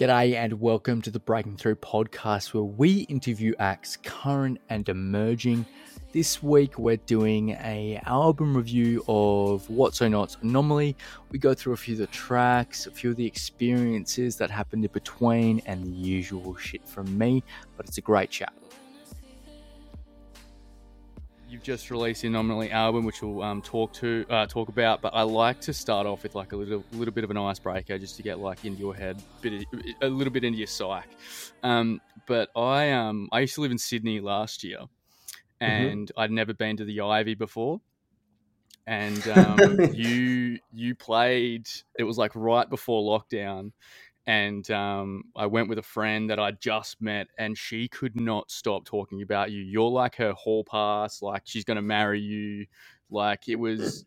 G'day and welcome to the Breaking Through podcast, where we interview acts current and emerging. This week we're doing an album review of What So Not's Anomaly. We go through a few of the tracks, a few of the experiences that happened in between, and the usual shit from me, but it's a great chat. You've just released the Anomaly album, which we'll talk about. But I like to start off with like a little bit of an icebreaker, just to get like into your head, a little bit into your psyche. But I used to live in Sydney last year, and I'd never been to the Ivy before. And you played. It was like right before lockdown. And I went with a friend that I just met, and she could not stop talking about you. You're like her hall pass, like she's going to marry you. Like it was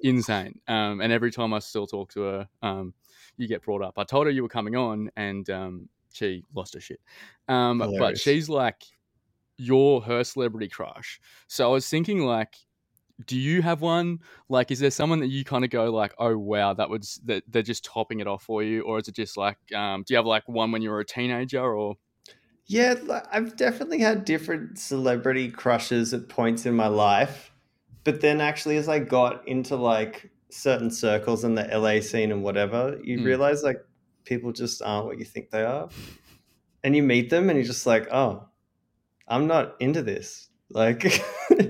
insane. And every time I still talk to her, you get brought up. I told her you were coming on, and she lost her shit. But she's like, you're her celebrity crush. So I was thinking, like, do you have one? Like, is there someone that you kind of go like, oh wow, that they're just topping it off for you? Or is it just like, do you have like one when you were a teenager? Or yeah, I've definitely had different celebrity crushes at points in my life, but then actually as I got into like certain circles in the LA scene and whatever, you realize like people just aren't what you think they are, and you meet them and you're just like, oh, I'm not into this. Like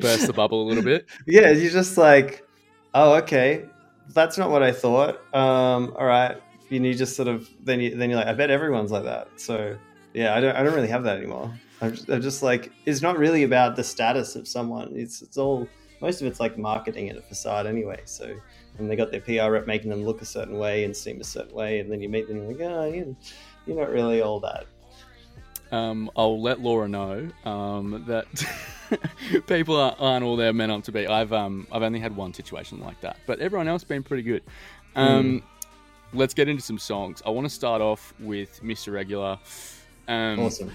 burst the bubble a little bit. Yeah, you're just like, oh, okay, that's not what I thought. All right, and you just sort of then you're like, I bet everyone's like that. So yeah, I don't really have that anymore. I'm just like, it's not really about the status of someone. It's all, most of it's like marketing and a facade anyway. So and they got their PR rep making them look a certain way and seem a certain way, and then you meet them and you're like, oh, you're not really all that. I'll let Laura know that people aren't all they're meant up to be. I've only had one situation like that, but everyone else has been pretty good. Let's get into some songs. I want to start off with Mr. Regular. Awesome.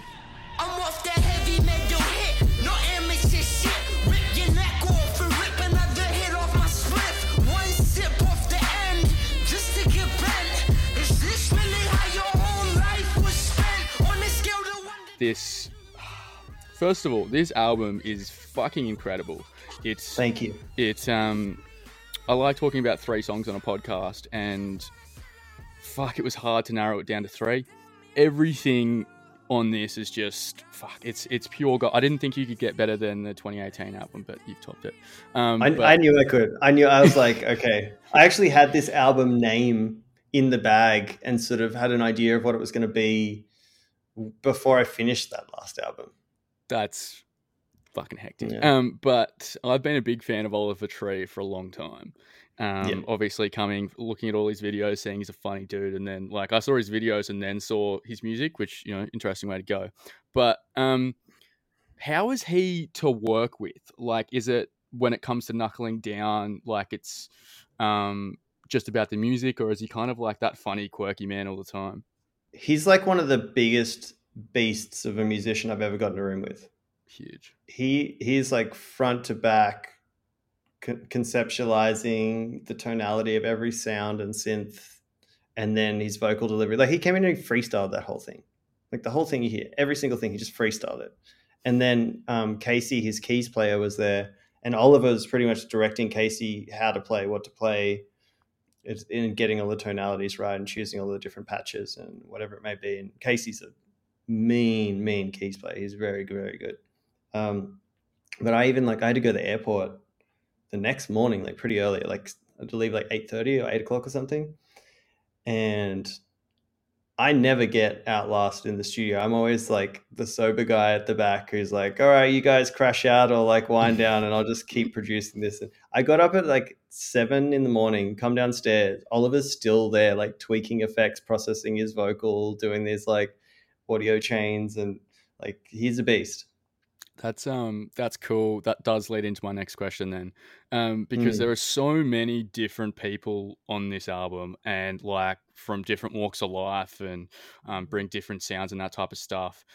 I'm off that heavy metal hit, no amateur shit. Rip your neck off and rip another hit off my spliff. One sip off the end, just to get bent. Is this really how your whole life was spent? On a scale to one. First of all, this album is fucking incredible. Thank you. I like talking about three songs on a podcast, and fuck, it was hard to narrow it down to three. Everything on this is just fuck. It's pure gold. I didn't think you could get better than the 2018 album, but you've topped it. I knew I could. I was like, okay. I actually had this album name in the bag and sort of had an idea of what it was going to be before I finished that last album. That's fucking hectic. Yeah. But I've been a big fan of Oliver Tree for a long time. Obviously looking at all his videos, seeing he's a funny dude. And then like I saw his videos and then saw his music, which, you know, interesting way to go. But how is he to work with? Like, is it when it comes to knuckling down, like it's just about the music, or is he kind of like that funny, quirky man all the time? He's like one of the biggest beasts of a musician I've ever got in a room with. Huge. He's like front to back conceptualizing the tonality of every sound and synth, and then his vocal delivery. Like, he came in and he freestyled that whole thing. Like, the whole thing you hear, every single thing, he just freestyled it. And then Casey, his keys player, was there, and Oliver was pretty much directing Casey how to play, what to play, in getting all the tonalities right and choosing all the different patches and whatever it may be. And Casey's a mean keys player. He's very, very good. But I had to go to the airport the next morning, like pretty early, like I believe like 8:30 or 8 o'clock or something. And I never get outlasted in the studio. I'm always like the sober guy at the back who's like, all right, you guys crash out or like wind down, and I'll just keep producing this. And I got up at like 7 a.m, come downstairs. Oliver's still there, like tweaking effects, processing his vocal, doing these like audio chains, and like he's a beast. That's cool. That does lead into my next question then, because there are so many different people on this album, and like from different walks of life, and bring different sounds and that type of stuff.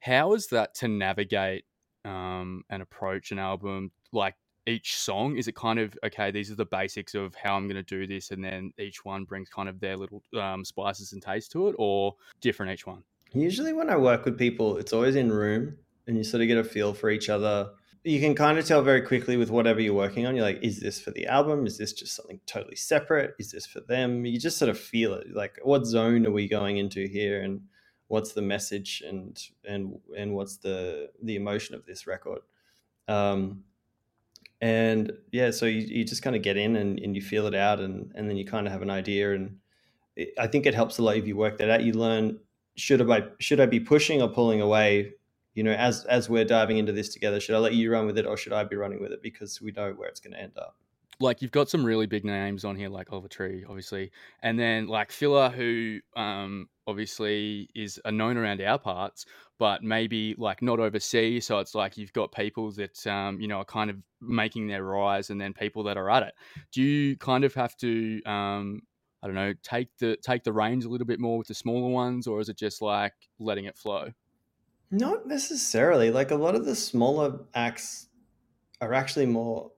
How is that to navigate and approach an album? Like, each song? Is it kind of, okay, these are the basics of how I'm going to do this, and then each one brings kind of their little spices and taste to it, or different each one? Usually when I work with people, it's always in room and you sort of get a feel for each other. You can kind of tell very quickly with whatever you're working on. You're like, is this for the album? Is this just something totally separate? Is this for them? You just sort of feel it. Like, what zone are we going into here, and what's the message, and what's the emotion of this record? And yeah, so you just kind of get in and you feel it out, and then you kind of have an idea. And I think it helps a lot if you work that out. You learn, should I be pushing or pulling away? You know, as we're diving into this together, should I let you run with it, or should I be running with it? Because we know where it's going to end up. Like, you've got some really big names on here, like Oliver Tree, obviously. And then like Filler, who obviously is known around our parts, but maybe like not overseas. So it's like you've got people that, you know, are kind of making their rise, and then people that are at it. Do you kind of have to, I don't know, take the reins a little bit more with the smaller ones, or is it just like letting it flow? Not necessarily. Like, a lot of the smaller acts are actually more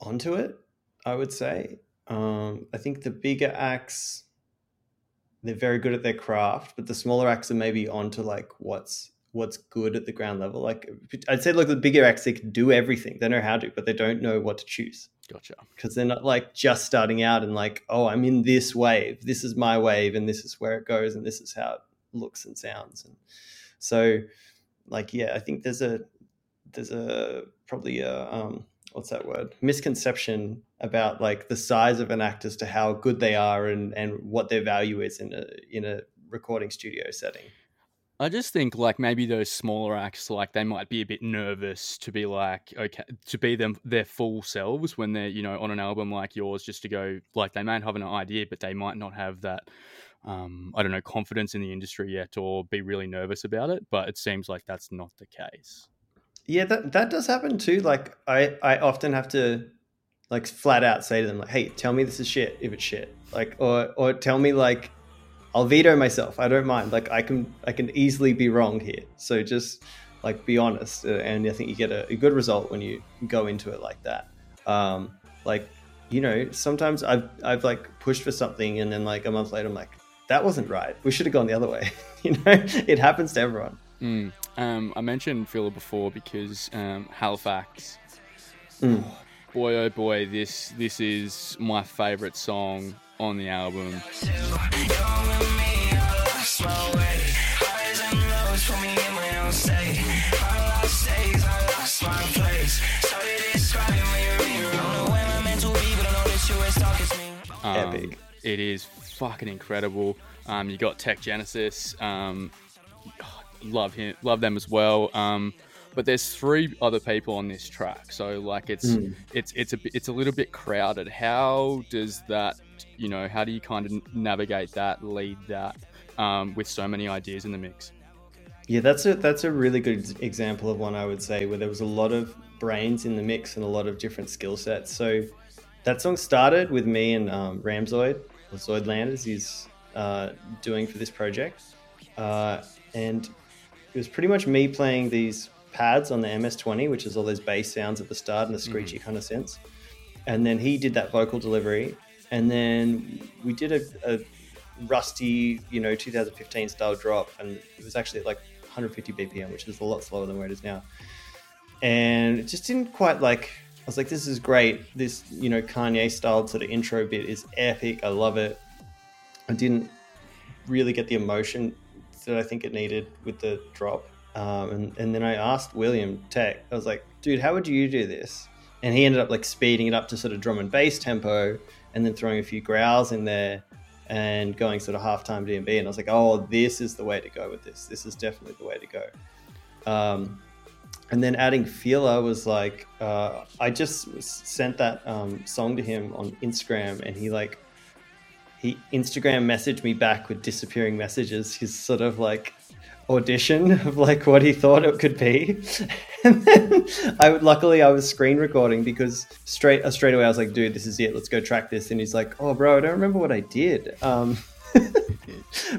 onto it, I would say. I think the bigger acts, they're very good at their craft, but the smaller acts are maybe onto like what's good at the ground level. Like, I'd say, look, the bigger acts, they can do everything. They know how to, but they don't know what to choose. Gotcha. Because they're not like just starting out and like, oh, I'm in this wave. This is my wave, and this is where it goes, and this is how it looks and sounds. And so, like, yeah, I think there's a probably a what's that word? Misconception about like the size of an act as to how good they are and what their value is in a recording studio setting. I just think like maybe those smaller acts, like they might be a bit nervous to be like, okay, to be their full selves when they're, you know, on an album like yours, just to go like, they might have an idea, but they might not have that, I don't know, confidence in the industry yet, or be really nervous about it. But it seems like that's not the case. Yeah, that does happen too. Like, I often have to like flat out say to them, like, hey, tell me this is shit if it's shit. Like, or tell me, like, I'll veto myself. I don't mind. Like, I can easily be wrong here. So just like be honest. And I think you get a good result when you go into it like that. Like, you know, sometimes I've like pushed for something, and then like a month later I'm like, that wasn't right. We should have gone the other way. You know, it happens to everyone. Mm. I mentioned Filler before because Halifax. Mm. Boy, oh boy, this is my favourite song on the album. Epic. It is fucking incredible. You got Tech Genesis. Love him, love them as well. But there's three other people on this track, so like it's a little bit crowded. How does that, you know, how do you kind of navigate that, lead that with so many ideas in the mix? Yeah, that's a really good example of one, I would say, where there was a lot of brains in the mix and a lot of different skill sets. So that song started with me and Ramzoid, or Zoid Landers, he's doing for this project, and it was pretty much me playing these pads on the MS-20, which is all those bass sounds at the start and the screechy kind of sense. And then he did that vocal delivery. And then we did a rusty, you know, 2015 style drop. And it was actually like 150 BPM, which is a lot slower than where it is now. And it just didn't quite like, I was like, this is great. This, you know, Kanye style sort of intro bit is epic. I love it. I didn't really get the emotion that I think it needed with the drop. And then I asked William Tech, I was like, dude, how would you do this? And he ended up like speeding it up to sort of drum and bass tempo, and then throwing a few growls in there and going sort of halftime DMB. And I was like, oh, this is the way to go with this. This is definitely the way to go. And then adding Filler was like, I just sent that song to him on Instagram, and he Instagram messaged me back with disappearing messages, his sort of like audition of like what he thought it could be. And then I was screen recording, because straight away I was like, dude, this is it. Let's go track this. And he's like, oh bro, I don't remember what I did. But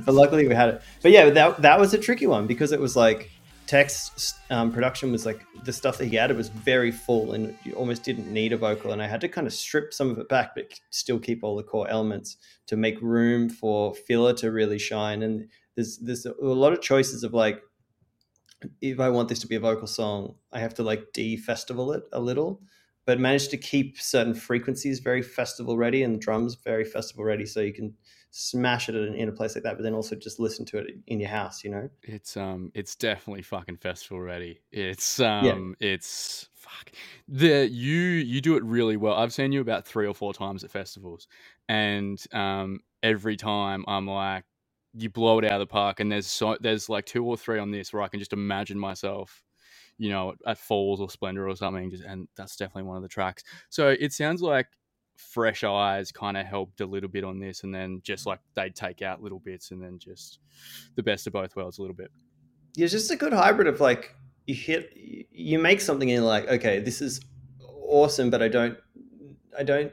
luckily we had it. But yeah, that was a tricky one, because it was like, Tech's production was like, the stuff that he added was very full and you almost didn't need a vocal, and I had to kind of strip some of it back but still keep all the core elements to make room for Filler to really shine. And there's a lot of choices of like, if I want this to be a vocal song, I have to like de-festival it a little, but managed to keep certain frequencies very festival ready and drums very festival ready, so you can smash it in a place like that, but then also just listen to it in your house, you know? It's definitely fucking festival ready. It's fuck. You do it really well. I've seen you about 3 or 4 times at festivals, and every time I'm like, you blow it out of the park. And there's like 2 or 3 on this where I can just imagine myself, you know, at Falls or Splendor or something. And that's definitely one of the tracks. So it sounds like fresh eyes kind of helped a little bit on this. And then just like they'd take out little bits and then just the best of both worlds a little bit. Yeah, it's just a good hybrid of like, you make something and you're like, okay, this is awesome, but I don't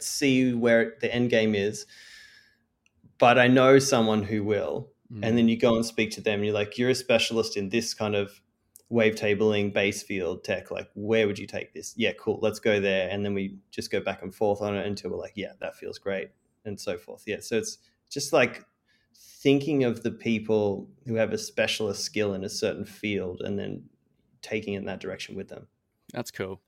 see where the end game is. But I know someone who will. Mm. And then you go and speak to them and you're like, you're a specialist in this kind of wavetabling bass field, Tech. Like, where would you take this? Yeah, cool. Let's go there. And then we just go back and forth on it until we're like, yeah, that feels great, and so forth. Yeah. So it's just like thinking of the people who have a specialist skill in a certain field and then taking it in that direction with them. That's cool.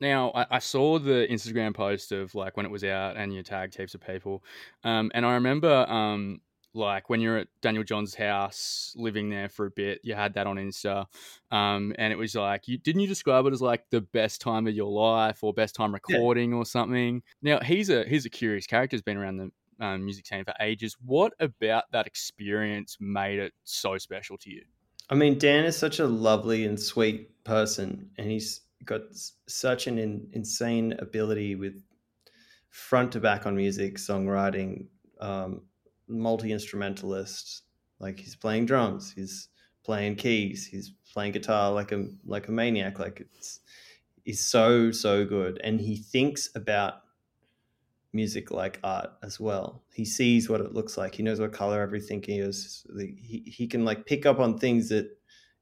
Now, I saw the Instagram post of like when it was out and you tagged heaps of people. And I remember like when you're at Daniel John's house living there for a bit, you had that on Insta. And it was like, didn't you describe it as like the best time of your life or best time recording or something? Now, he's a curious character, has been around the music scene for ages. What about that experience made it so special to you? I mean, Dan is such a lovely and sweet person, and he's got such an insane ability with front to back on music, songwriting, multi-instrumentalist. Like, he's playing drums, he's playing keys, he's playing guitar like a maniac. Like, he's so good, and he thinks about music like art as well. He sees what it looks like, he knows what color everything is. He can like pick up on things that,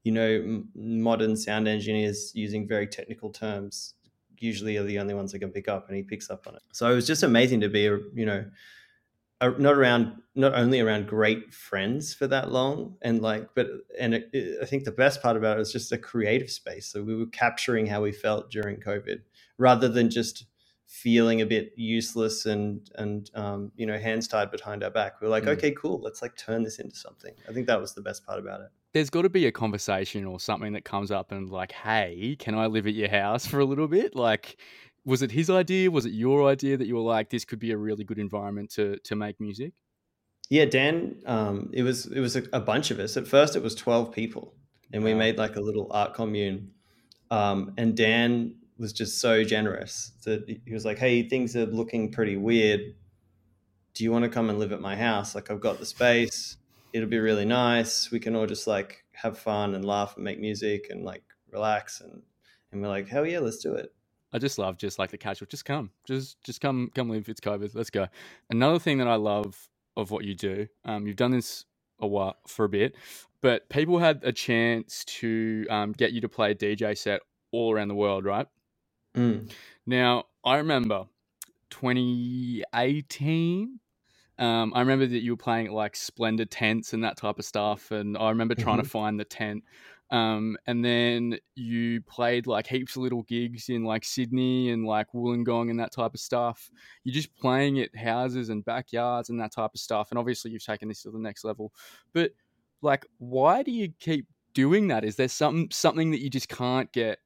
you know, modern sound engineers using very technical terms usually are the only ones that can pick up, and he picks up on it. So it was just amazing to be, not only around great friends for that long, and I think the best part about it was just the creative space. So we were capturing how we felt during COVID rather than just feeling a bit useless and you know, hands tied behind our back. We're like, okay, cool, let's like turn this into something. I think that was the best part about it. There's got to be a conversation or something that comes up and like, hey, can I live at your house for a little bit? Like, was it his idea? Was it your idea that you were like, this could be a really good environment to make music? Yeah, Dan, it was a bunch of us. At first it was 12 people, and we made like a little art commune. And Dan was just so generous that he was like, hey, things are looking pretty weird. Do you want to come and live at my house? Like, I've got the space. It'll be really nice. We can all just like have fun and laugh and make music and like relax. And we're like, hell yeah, let's do it. I just love just like the casual, just come live. It's COVID. Let's go. Another thing that I love of what you do, you've done this a while for a bit, but people had a chance to get you to play a DJ set all around the world, right? Mm. Now, I remember 2018, I remember that you were playing like Splendor tents and that type of stuff. And I remember trying to find the tent. And then you played like heaps of little gigs in like Sydney and like Wollongong and that type of stuff. You're just playing at houses and backyards and that type of stuff. And obviously you've taken this to the next level. But like, why do you keep doing that? Is there something that you just can't get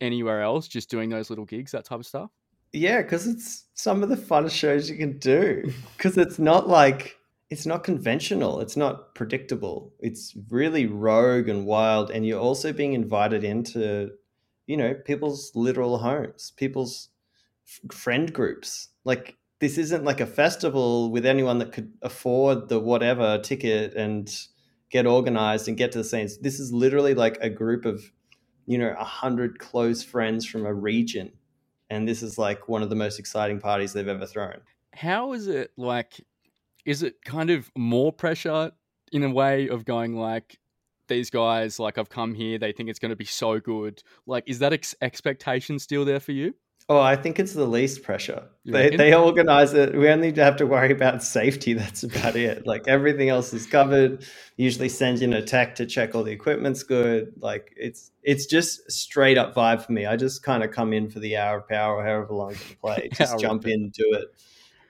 anywhere else, just doing those little gigs, that type of stuff? Yeah, because it's some of the funnest shows you can do, because it's not like, it's not conventional. It's not predictable. It's really rogue and wild. And you're also being invited into, you know, people's literal homes, people's friend groups. Like, this isn't like a festival with anyone that could afford the whatever ticket and get organized and get to the scenes. This is literally like a group of, you know, 100 close friends from a region. And this is like one of the most exciting parties they've ever thrown. How is it like, is it kind of more pressure in a way of going like, these guys, like, I've come here, they think it's going to be so good. Like, is that expectation still there for you? Oh, I think it's the least pressure. They organize it. We only have to worry about safety. That's about it. Like, everything else is covered. Usually send in a tech to check all the equipment's good. Like, it's just straight up vibe for me. I just kind of come in for the hour of power or however long to play. Just jump in, do it,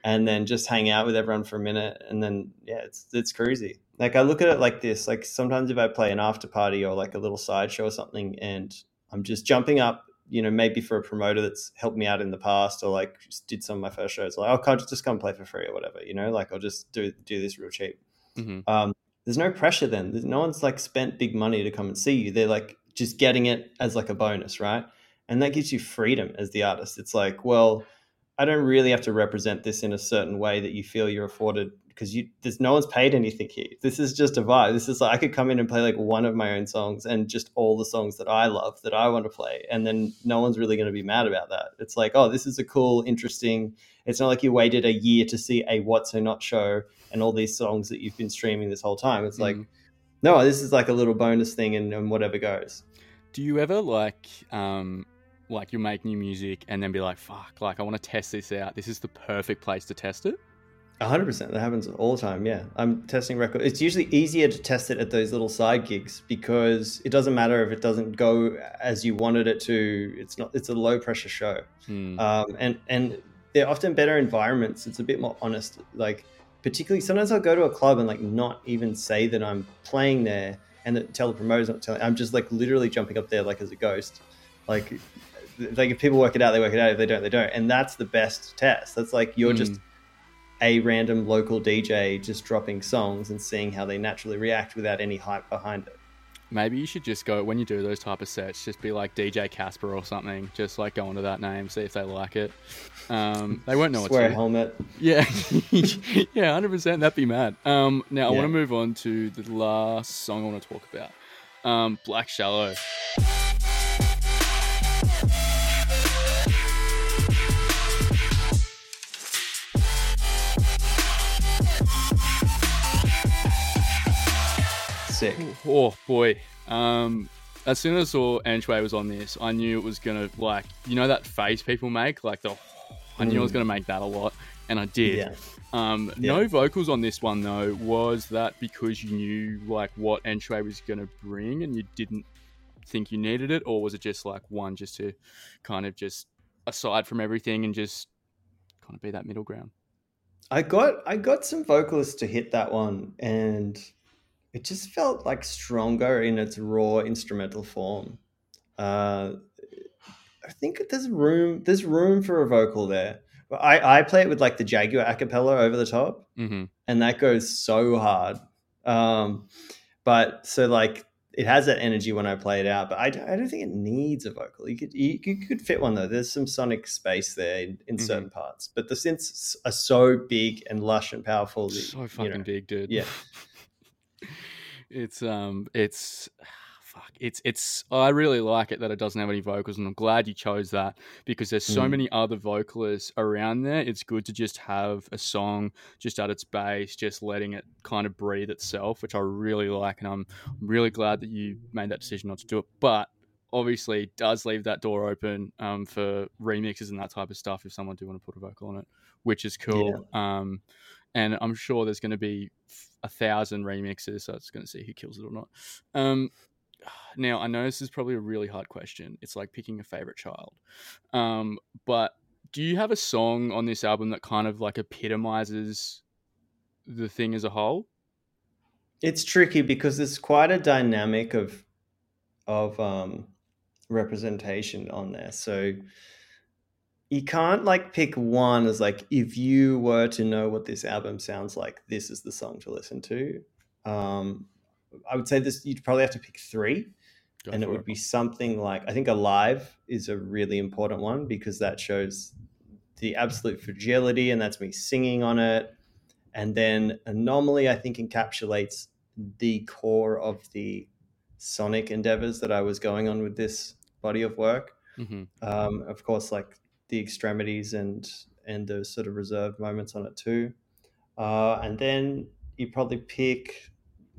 and then just hang out with everyone for a minute. And then, yeah, it's crazy. Like, I look at it like this. Like, sometimes if I play an after party or like a little sideshow or something, and I'm just jumping up, you know, maybe for a promoter that's helped me out in the past, or like did some of my first shows, like, oh, can't just come play for free or whatever, you know, like, I'll just do this real cheap. Mm-hmm. There's no pressure then. No one's like spent big money to come and see you. They're like just getting it as like a bonus, right? And that gives you freedom as the artist. It's like, well, I don't really have to represent this in a certain way that you feel you're afforded, because there's no one's paid anything here. This is just a vibe. This is like, I could come in and play like one of my own songs and just all the songs that I love that I want to play. And then no one's really going to be mad about that. It's like, oh, this is a cool, interesting, it's not like you waited a year to see a What So Not show and all these songs that you've been streaming this whole time. It's like, no, this is like a little bonus thing and whatever goes. Do you ever like you make new music and then be like, fuck, like I want to test this out. This is the perfect place to test it. 100%. That happens all the time. Yeah. I'm testing records. It's usually easier to test it at those little side gigs, because it doesn't matter if it doesn't go as you wanted it to. It's a low pressure show. And they're often better environments. It's a bit more honest. Like, particularly sometimes I'll go to a club and like not even say that I'm playing there and that tell the promoters not telling. I'm just like literally jumping up there like as a ghost. Like if people work it out, they work it out. If they don't, they don't. And that's the best test. That's like you're just a random local DJ just dropping songs and seeing how they naturally react without any hype behind it. Maybe you should just go, when you do those type of sets, just be like DJ Casper or something. Just like go under that name, see if they like it. They won't know what to do. Wear a helmet. Yeah. Yeah, 100%. That'd be mad. Now I want to move on to the last song I want to talk about. Black Shallow. Sick. Oh boy. As soon as I saw Anchway was on this, I knew it was gonna, like, you know that face people make, like the I knew I was gonna make that a lot, and I did. No vocals on this one though. Was that because you knew like what Anchway was gonna bring and you didn't think you needed it, or was it just like one just to kind of just aside from everything and just kind of be that middle ground? I got some vocalists to hit that one, and it just felt like stronger in its raw instrumental form. I think there's room for a vocal there. But I play it with like the Jaguar a cappella over the top, and that goes so hard. But so like it has that energy when I play it out, but I don't think it needs a vocal. You could fit one though. There's some sonic space there in certain parts, but the synths are so big and lush and powerful. That, so fucking big, dude. Yeah. I really like it that it doesn't have any vocals, and I'm glad you chose that, because there's so many other vocalists around there. It's good to just have a song just at its base, just letting it kind of breathe itself, which I really like, and I'm really glad that you made that decision not to do it. But obviously it does leave that door open for remixes and that type of stuff if someone do want to put a vocal on it, which is cool. And I'm sure there's going to be 1,000 remixes, so it's going to see who kills it or not. Now, I know this is probably a really hard question. It's like picking a favorite child. But do you have a song on this album that kind of like epitomizes the thing as a whole? It's tricky because there's quite a dynamic of representation on there. So you can't like pick one as like, if you were to know what this album sounds like, this is the song to listen to. I would say this, you'd probably have to pick three. And it would be something like, I think Alive is a really important one, because that shows the absolute fragility, and that's me singing on it. And then Anomaly, I think, encapsulates the core of the sonic endeavors that I was going on with this body of work. Of course, like the extremities and those sort of reserved moments on it too. And then you probably pick,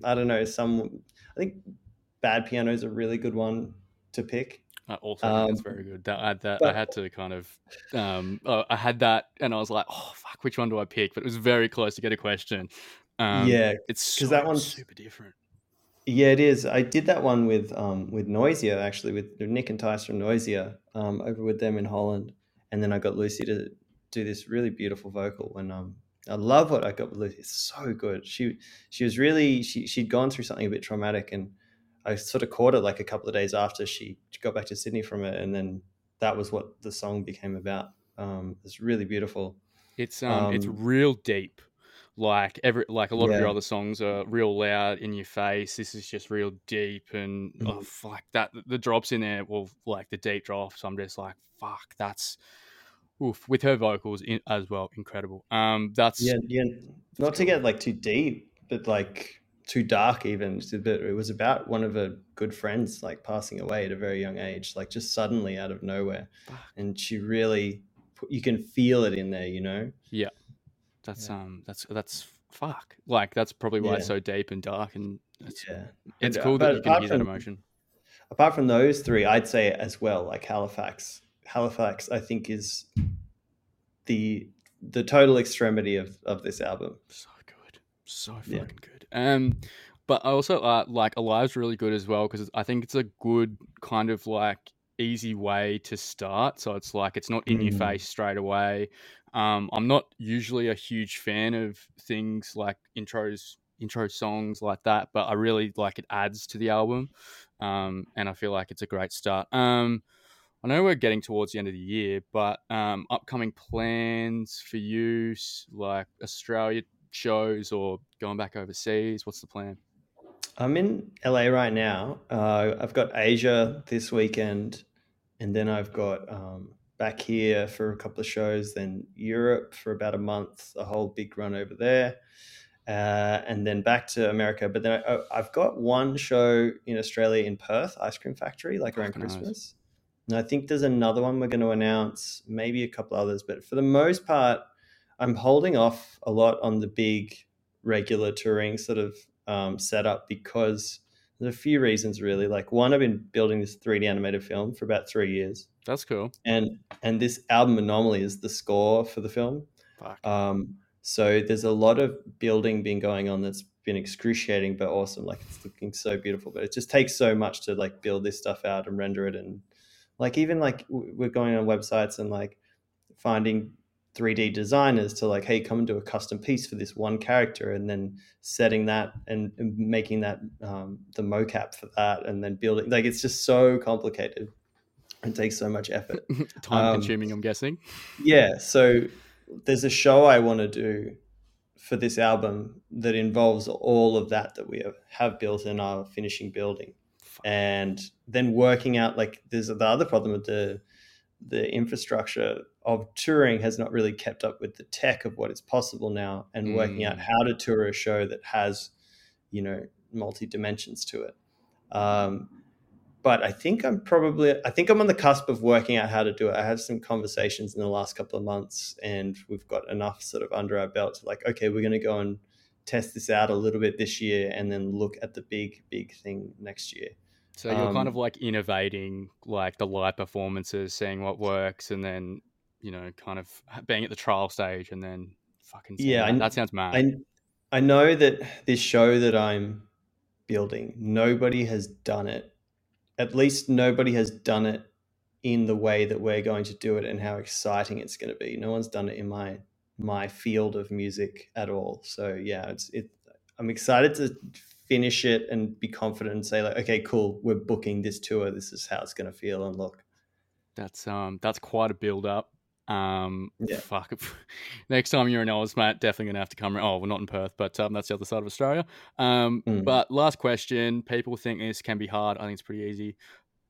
I don't know, I think Bad Piano is a really good one to pick. I also think it's very good. I had that and I was like, oh, fuck, which one do I pick? But it was very close to get a question. It's because that one's super different. Yeah, it is. I did that one with Noisia, actually, with Nick and Tice from Noisia, over with them in Holland. And then I got Lucy to do this really beautiful vocal. And I love what I got with Lucy. It's so good. She was really, she'd gone through something a bit traumatic, and I sort of caught her like a couple of days after she got back to Sydney from it. And then that was what the song became about. It's really beautiful. It's real deep. Like a lot of your other songs are real loud in your face. This is just real deep, and oh fuck that, the drops in there, well, like the deep drops. I'm just like, fuck, that's oof. With her vocals in, as well, incredible. That's Not to get like too deep, but like too dark even. But it was about one of her good friends like passing away at a very young age, like just suddenly out of nowhere, and she really, you can feel it in there, you know. Yeah. That's fuck. Like that's probably why it's so deep and dark, and it's cool that you can hear that emotion. Apart from those three, I'd say as well, like Halifax. Halifax, I think, is the total extremity of this album. So good, so fucking good. But I also like Alive's really good as well, because I think it's a good kind of like easy way to start. So it's like it's not in your face straight away. I'm not usually a huge fan of things like intro songs like that, but I really like it adds to the album, and I feel like it's a great start. I know we're getting towards the end of the year, but upcoming plans for you, like Australia shows or going back overseas, what's the plan? I'm in LA right now. I've got Asia this weekend, and then I've got... back here for a couple of shows, then Europe for about a month, a whole big run over there, and then back to America. But then I've got one show in Australia in Perth, Ice Cream Factory, like around Christmas. And I think there's another one we're going to announce, maybe a couple others. But for the most part, I'm holding off a lot on the big regular touring sort of setup, because there's a few reasons really. Like one, I've been building this 3D animated film for about 3 years. That's cool. And this album Anomaly is the score for the film. Fuck. So there's a lot of building been going on that's been excruciating but awesome. Like it's looking so beautiful, but it just takes so much to like build this stuff out and render it. And like even like we're going on websites and like finding 3D designers to like, hey, come and do a custom piece for this one character, and then setting that and making that the mocap for that, and then building, like it's just so complicated. It takes so much effort. Time-consuming, I'm guessing. Yeah, so there's a show I want to do for this album that involves all of that we have built and are finishing building. And then working out, like, there's the other problem with the infrastructure of touring has not really kept up with the tech of what is possible now, and working out how to tour a show that has, you know, multi-dimensions to it. But I think I'm on the cusp of working out how to do it. I had some conversations in the last couple of months, and we've got enough sort of under our belt to like, okay, we're going to go and test this out a little bit this year and then look at the big, big thing next year. So you're kind of like innovating like the live performances, seeing what works, and then, you know, kind of being at the trial stage and then fucking seeing that sounds mad. I know that this show that I'm building, nobody has done it. At least nobody has done it in the way that we're going to do it and how exciting it's going to be. No one's done it in my field of music at all. So yeah, I'm excited to finish it and be confident and say like, okay, cool, we're booking this tour. This is how it's going to feel and look. That's quite a build up. Fuck. Next time you're in Oz, mate, definitely gonna have to come. Oh, we're not in Perth, but that's the other side of Australia. But last question, people think this can be hard. I think it's pretty easy.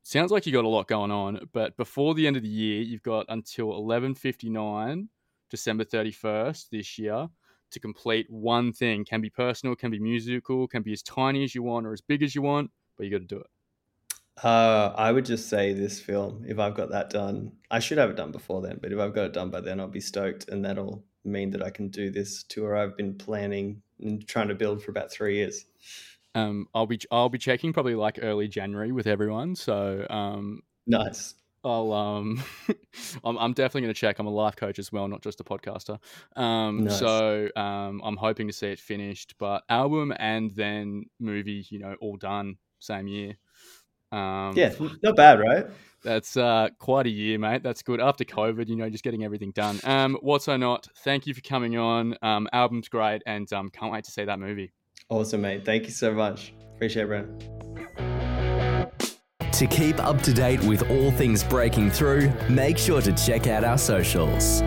Sounds like you got a lot going on, but before the end of the year, you've got until 11:59, December 31st this year, to complete one thing. Can be personal, can be musical, can be as tiny as you want or as big as you want, but you got to do it. I would just say this film. If I've got that done, I should have it done before then, but if I've got it done by then, I'll be stoked, and that'll mean that I can do this tour I've been planning and trying to build for about 3 years. I'll be checking probably like early January with everyone. So nice. I'm definitely going to check. I'm a life coach as well, not just a podcaster. Nice. So I'm hoping to see it finished, but album and then movie, you know, all done same year. Yeah, not bad, right? That's quite a year, mate. That's good. After COVID, you know, just getting everything done. What So Not, thank you for coming on. Album's great, and can't wait to see that movie. Awesome, mate. Thank you so much. Appreciate it, bro. To keep up to date with all things Breaking Through, make sure to check out our socials.